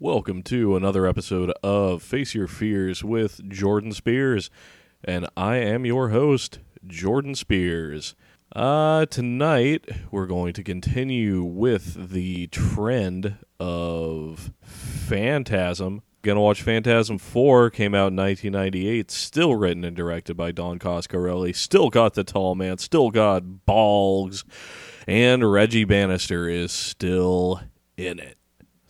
Welcome to another episode of Face Your Fears with Jordan Spears, and I am your host, Jordan Spears. Tonight, we're going to continue with the trend of Phantasm. Gonna watch Phantasm IV, came out in 1998, still written and directed by Don Coscarelli, still got the tall man, still got Bogs, and Reggie Bannister is still in it.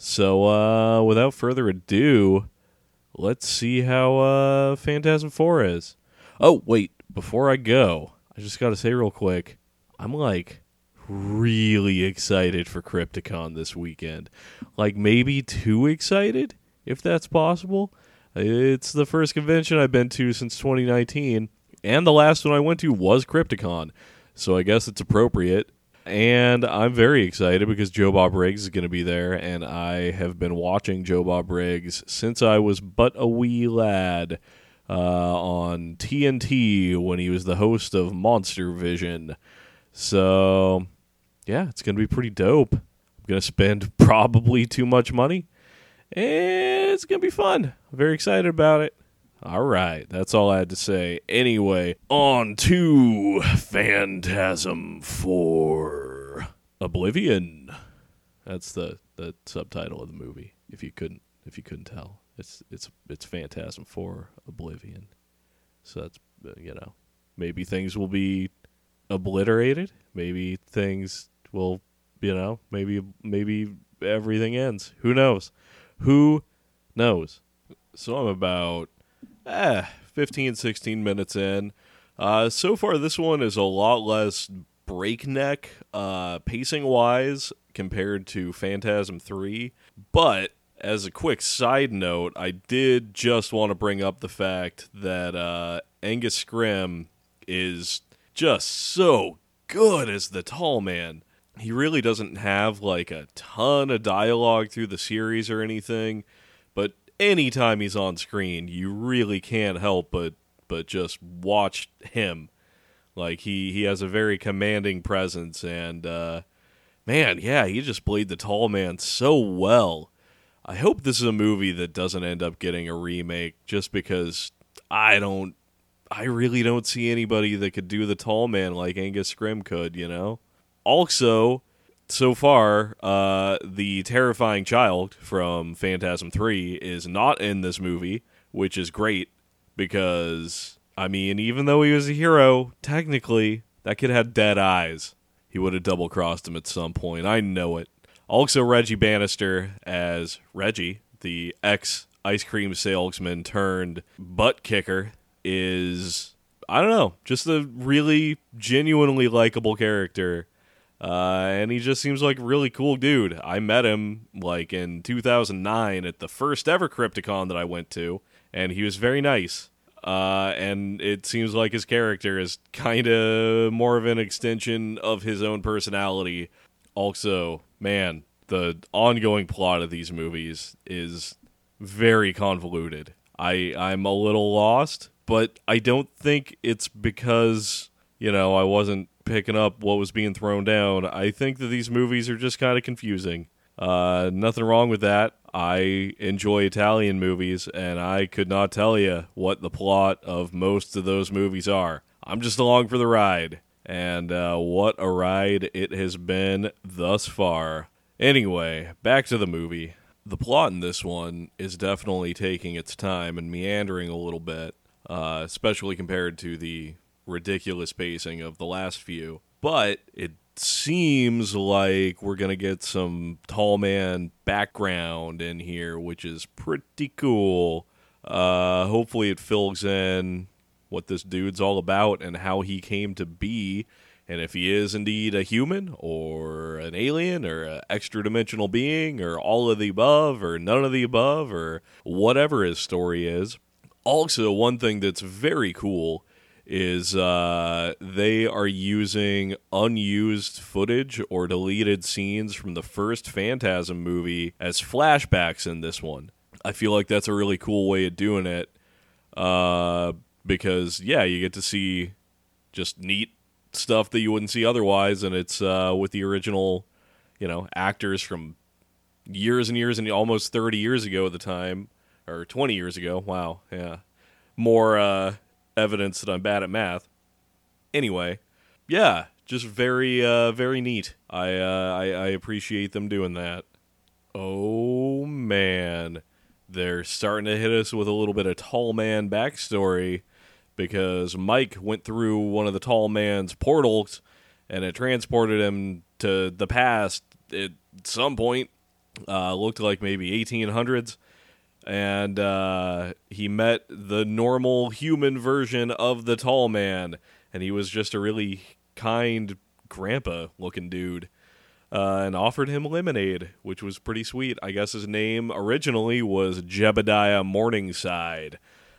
So, without further ado, let's see how Phantasm IV is. Oh, wait, before I go, I just gotta say real quick, I'm like really excited for Crypticon this weekend. Like maybe too excited, if that's possible. It's the first convention I've been to since 2019, and the last one I went to was Crypticon, so I guess it's appropriate. And I'm very excited because Joe Bob Briggs is going to be there, and I have been watching Joe Bob Briggs since I was but a wee lad on TNT when he was the host of Monster Vision. So, yeah, it's going to be pretty dope. I'm going to spend probably too much money, and it's going to be fun. I'm very excited about it. All right, that's all I had to say. Anyway, on to Phantasm IV Oblivion. That's the subtitle of the movie. If you couldn't tell, it's Phantasm IV Oblivion. So that's maybe things will be obliterated. Maybe things will maybe everything ends. Who knows? Who knows? So I'm about 15, 16 minutes in. So far, this one is a lot less breakneck pacing-wise compared to Phantasm 3. But as a quick side note, I did just want to bring up the fact that Angus Scrimm is just so good as the tall man. He really doesn't have like a ton of dialogue through the series or anything, but anytime he's on screen, you really can't help but just watch him. Like, he has a very commanding presence, and, he just played the tall man so well. I hope this is a movie that doesn't end up getting a remake, just because I really don't see anybody that could do the tall man like Angus Scrimm could, you know? Also, so far, the terrifying child from Phantasm 3 is not in this movie, which is great because, I mean, even though he was a hero, technically, that kid had dead eyes. He would have double-crossed him at some point. I know it. Also, Reggie Bannister as Reggie, the ex-ice cream salesman turned butt kicker, is, I don't know, just a really genuinely likable character. And he just seems like a really cool dude. I met him, like, in 2009 at the first ever Crypticon that I went to, and he was very nice. And it seems like his character is kind of more of an extension of his own personality. Also, man, the ongoing plot of these movies is very convoluted. I'm a little lost, but I don't think it's because, I wasn't picking up what was being thrown down. I think that these movies are just kind of confusing. Nothing wrong with that. I enjoy Italian movies, and I could not tell you what the plot of most of those movies are. I'm just along for the ride, and what a ride it has been thus far. Anyway, back to the movie. The plot in this one is definitely taking its time and meandering a little bit, especially compared to the ridiculous pacing of the last few, but it seems like we're gonna get some tall man background in here, which is pretty cool. Hopefully it fills in what this dude's all about and how he came to be, and if he is indeed a human or an alien or an extra dimensional being or all of the above or none of the above or whatever his story is. Also, one thing that's very cool is they are using unused footage or deleted scenes from the first Phantasm movie as flashbacks in this one. I feel like that's a really cool way of doing it because, you get to see just neat stuff that you wouldn't see otherwise, and it's with the original, actors from, years and years and almost 30 years ago at the time, or 20 years ago. Wow, yeah. More evidence that I'm bad at math. Anyway, yeah, just very neat. I appreciate them doing that. Oh, man. They're starting to hit us with a little bit of Tall Man backstory, because Mike went through one of the Tall Man's portals, and it transported him to the past at some point. Looked like maybe 1800s. And he met the normal human version of the Tall Man, and he was just a really kind grandpa-looking dude, and offered him lemonade, which was pretty sweet. I guess his name originally was Jebediah Morningside.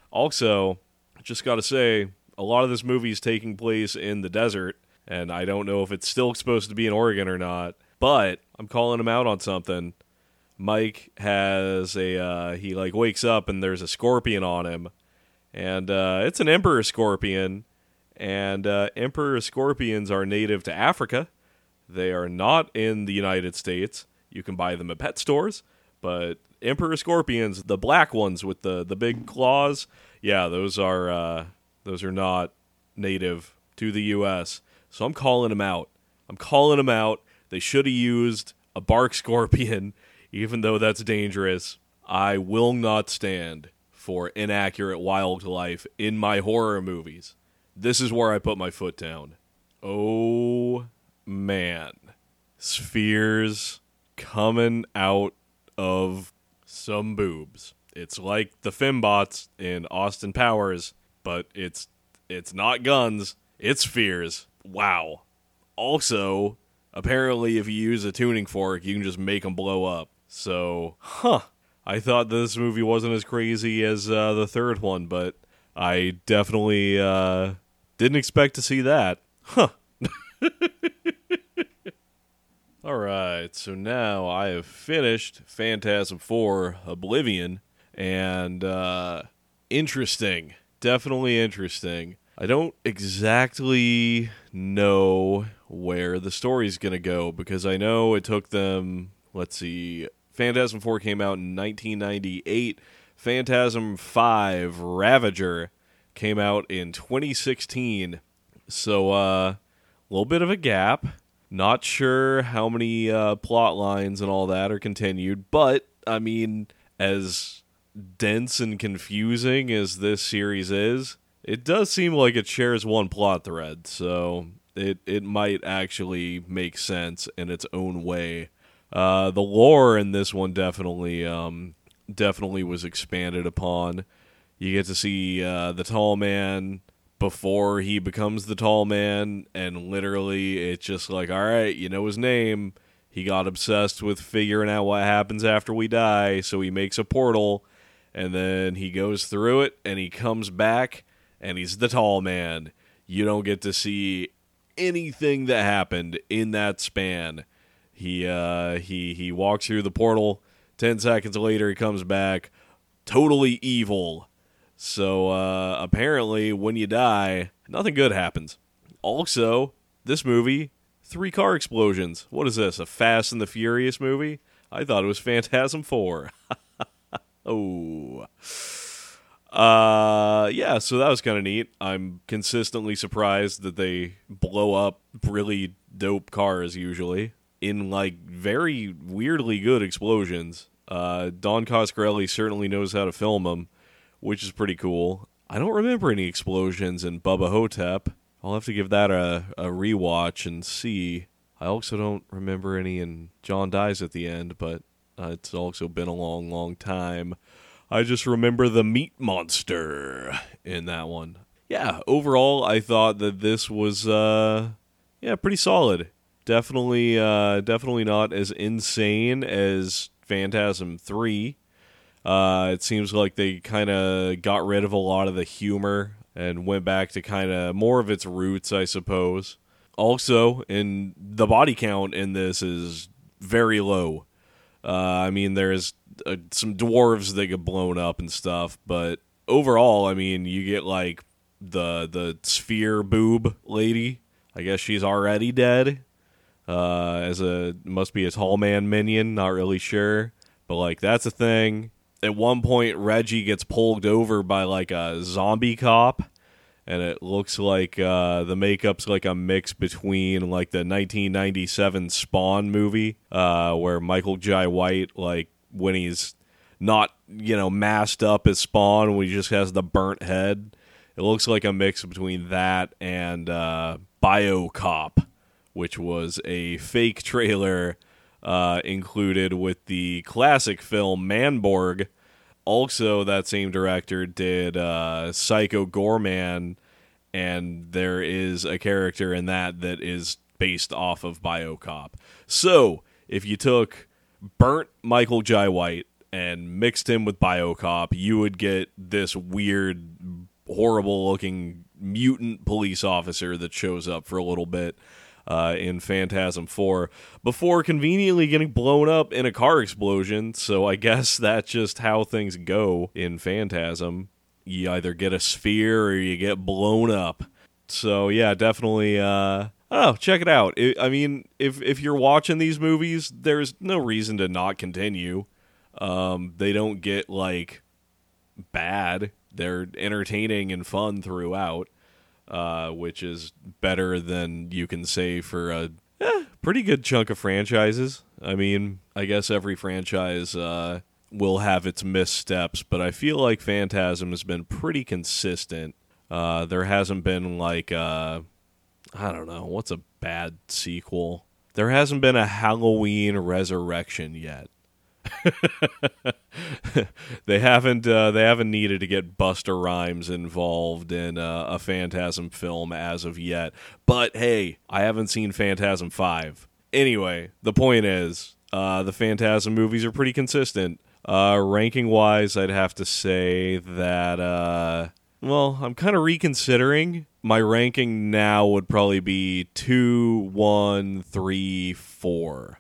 Also, just gotta say, a lot of this movie is taking place in the desert, and I don't know if it's still supposed to be in Oregon or not, but I'm calling him out on something. Mike has he wakes up and there's a scorpion on him, and it's an emperor scorpion, and emperor scorpions are native to Africa. They are not in the United States. You can buy them at pet stores, but emperor scorpions, the black ones with the big claws, yeah, those are not native to the U.S. So I'm calling them out. They should have used a bark scorpion. Even though that's dangerous, I will not stand for inaccurate wildlife in my horror movies. This is where I put my foot down. Oh, man. Spheres coming out of some boobs. It's like the Fembots in Austin Powers, but it's not guns. It's spheres. Wow. Also, apparently if you use a tuning fork, you can just make them blow up. So, I thought this movie wasn't as crazy as the third one, but I definitely didn't expect to see that. Alright, so now I have finished Phantasm IV Oblivion, and interesting. Definitely interesting. I don't exactly know where the story's going to go, because I know it took them... Let's see. Phantasm IV came out in 1998. Phantasm V Ravager came out in 2016. So, a little bit of a gap. Not sure how many plot lines and all that are continued, but, I mean, as dense and confusing as this series is, it does seem like it shares one plot thread, so it might actually make sense in its own way. The lore in this one definitely was expanded upon. You get to see the Tall Man before he becomes the Tall Man, and literally it's just like, all right, you know his name. He got obsessed with figuring out what happens after we die, so he makes a portal, and then he goes through it, and he comes back, and he's the Tall Man. You don't get to see anything that happened in that span. He walks through the portal. 10 seconds later, he comes back, totally evil. So apparently, when you die, nothing good happens. Also, this movie, 3 car explosions. What is this, a Fast and the Furious movie? I thought it was Phantasm 4. Oh. Yeah, so that was kind of neat. I'm consistently surprised that they blow up really dope cars, usually, in, very weirdly good explosions. Don Coscarelli certainly knows how to film them, which is pretty cool. I don't remember any explosions in Bubba Ho-Tep. I'll have to give that a rewatch and see. I also don't remember any in John Dies at the End, but it's also been a long, long time. I just remember the meat monster in that one. Yeah, overall, I thought that this was, pretty solid. Definitely not as insane as Phantasm 3. It seems like they kind of got rid of a lot of the humor and went back to kind of more of its roots, I suppose. Also, in the body count in this is very low. I mean, there's some dwarves that get blown up and stuff, but overall, I mean, you get the sphere boob lady. I guess she's already dead. as a must be his Hall Man minion, not really sure, but like that's a thing. At one point, Reggie gets pulled over by like a zombie cop, and it looks like the makeup's like a mix between like the 1997 Spawn movie, where Michael Jai White, like when he's not, you know, masked up as Spawn, when he just has the burnt head. It looks like a mix between that and Biocop, which was a fake trailer included with the classic film Manborg. Also, that same director did Psycho Goreman, and there is a character in that that is based off of Biocop. So, if you took burnt Michael Jai White and mixed him with Biocop, you would get this weird, horrible-looking mutant police officer that shows up for a little bit in Phantasm 4 before conveniently getting blown up in a car explosion. So I guess that's just how things go in Phantasm. You either get a sphere or you get blown up. So yeah, definitely, check it out. I mean, if you're watching these movies, there's no reason to not continue. They don't get, like, bad. They're entertaining and fun throughout. Which is better than you can say for a pretty good chunk of franchises. I mean, I guess every franchise will have its missteps, but I feel like Phantasm has been pretty consistent. There hasn't been, like, I don't know, what's a bad sequel? There hasn't been a Halloween Resurrection yet. They haven't needed to get Busta Rhymes involved in a Phantasm film as of yet. But hey, I haven't seen Phantasm 5. Anyway, the point is, the Phantasm movies are pretty consistent. Ranking wise, I'd have to say that I'm kind of reconsidering. My ranking now would probably be 2, 1, 3, 4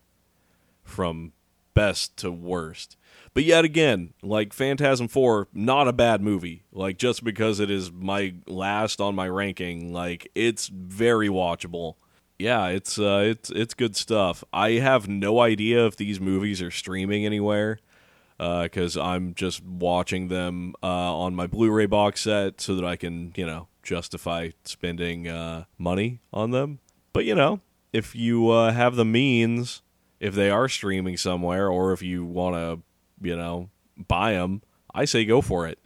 from best to worst. But yet again, like, Phantasm 4, not a bad movie. Like, just because it is my last on my ranking, like, it's very watchable. Yeah, it's good stuff. I have no idea if these movies are streaming anywhere, because I'm just watching them on my Blu-ray box set so that I can, you know, justify spending money on them. But, you know, if you have the means, if they are streaming somewhere, or if you want to, you know, buy them, I say go for it,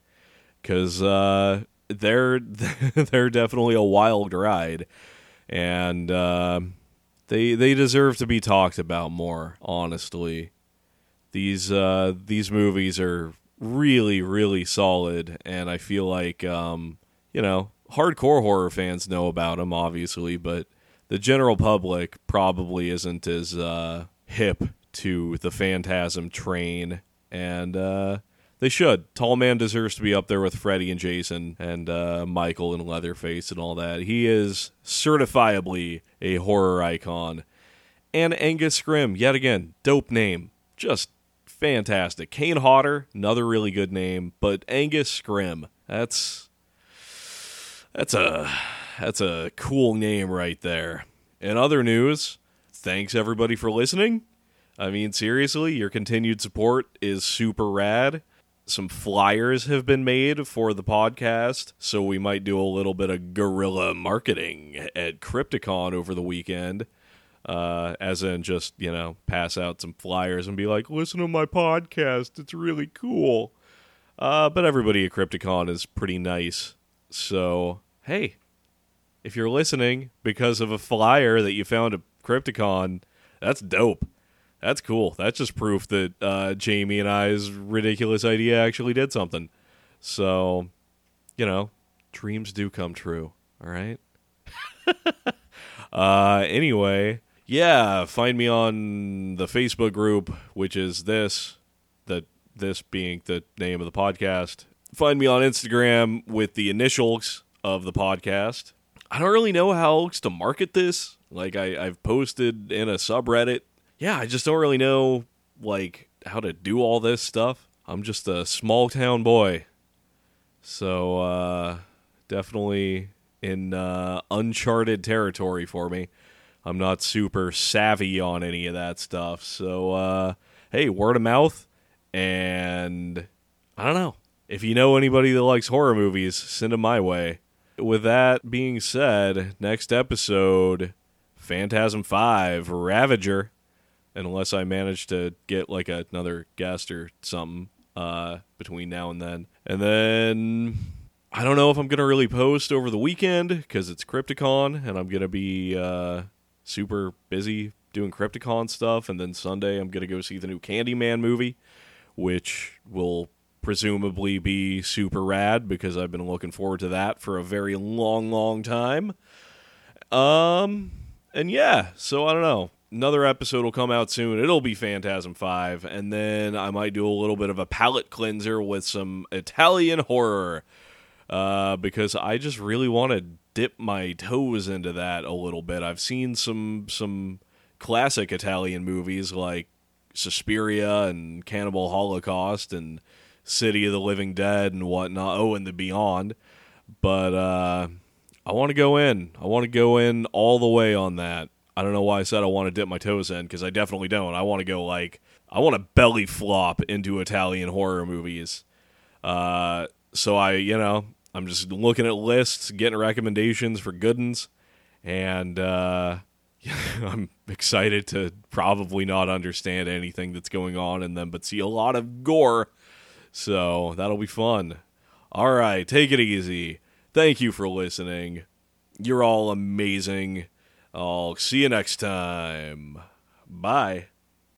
because they're definitely a wild ride, and they deserve to be talked about more. Honestly, these movies are really, really solid, and I feel like you know, hardcore horror fans know about them, obviously, but the general public probably isn't as hip to the Phantasm train, and they should. Tall Man deserves to be up there with Freddy and Jason and Michael and Leatherface and all that. He is certifiably a horror icon. And Angus Scrimm, yet again, dope name, just fantastic. Kane Hodder, another really good name, but Angus Scrimm, that's a cool name right there. In other news, thanks everybody for listening. I mean, seriously, your continued support is super rad. Some flyers have been made for the podcast, so we might do a little bit of guerrilla marketing at Crypticon over the weekend. As in just, you know, pass out some flyers and be like, listen to my podcast, it's really cool. But everybody at Crypticon is pretty nice. So, hey, if you're listening because of a flyer that you found at Crypticon, that's dope. That's cool. That's just proof that Jamie and I's ridiculous idea actually did something. So, you know, dreams do come true, all right? Anyway, yeah, find me on the Facebook group, which is this being the name of the podcast. Find me on Instagram with the initials of the podcast. I don't really know how else to market this. Like, I've posted in a subreddit. Yeah, I just don't really know, like, how to do all this stuff. I'm just a small-town boy. So, definitely in uncharted territory for me. I'm not super savvy on any of that stuff. So, hey, word of mouth. And I don't know. If you know anybody that likes horror movies, send them my way. With that being said, next episode, Phantasm V Ravager. Unless I manage to get like another guest or something between now and then. And then I don't know if I'm going to really post over the weekend because it's Crypticon and I'm going to be super busy doing Crypticon stuff. And then Sunday I'm going to go see the new Candyman movie, which will presumably be super rad because I've been looking forward to that for a very long, long time. And yeah, so I don't know. Another episode will come out soon. It'll be Phantasm V, and then I might do a little bit of a palate cleanser with some Italian horror, because I just really want to dip my toes into that a little bit. I've seen some classic Italian movies like Suspiria and Cannibal Holocaust and City of the Living Dead and whatnot. Oh, and The Beyond. But I want to go in. I want to go in all the way on that. I don't know why I said I want to dip my toes in, because I definitely don't. I want to go I want to belly flop into Italian horror movies. So I'm just looking at lists, getting recommendations for good ones, and I'm excited to probably not understand anything that's going on in them, but see a lot of gore. So that'll be fun. All right, take it easy. Thank you for listening. You're all amazing. I'll see you next time. Bye.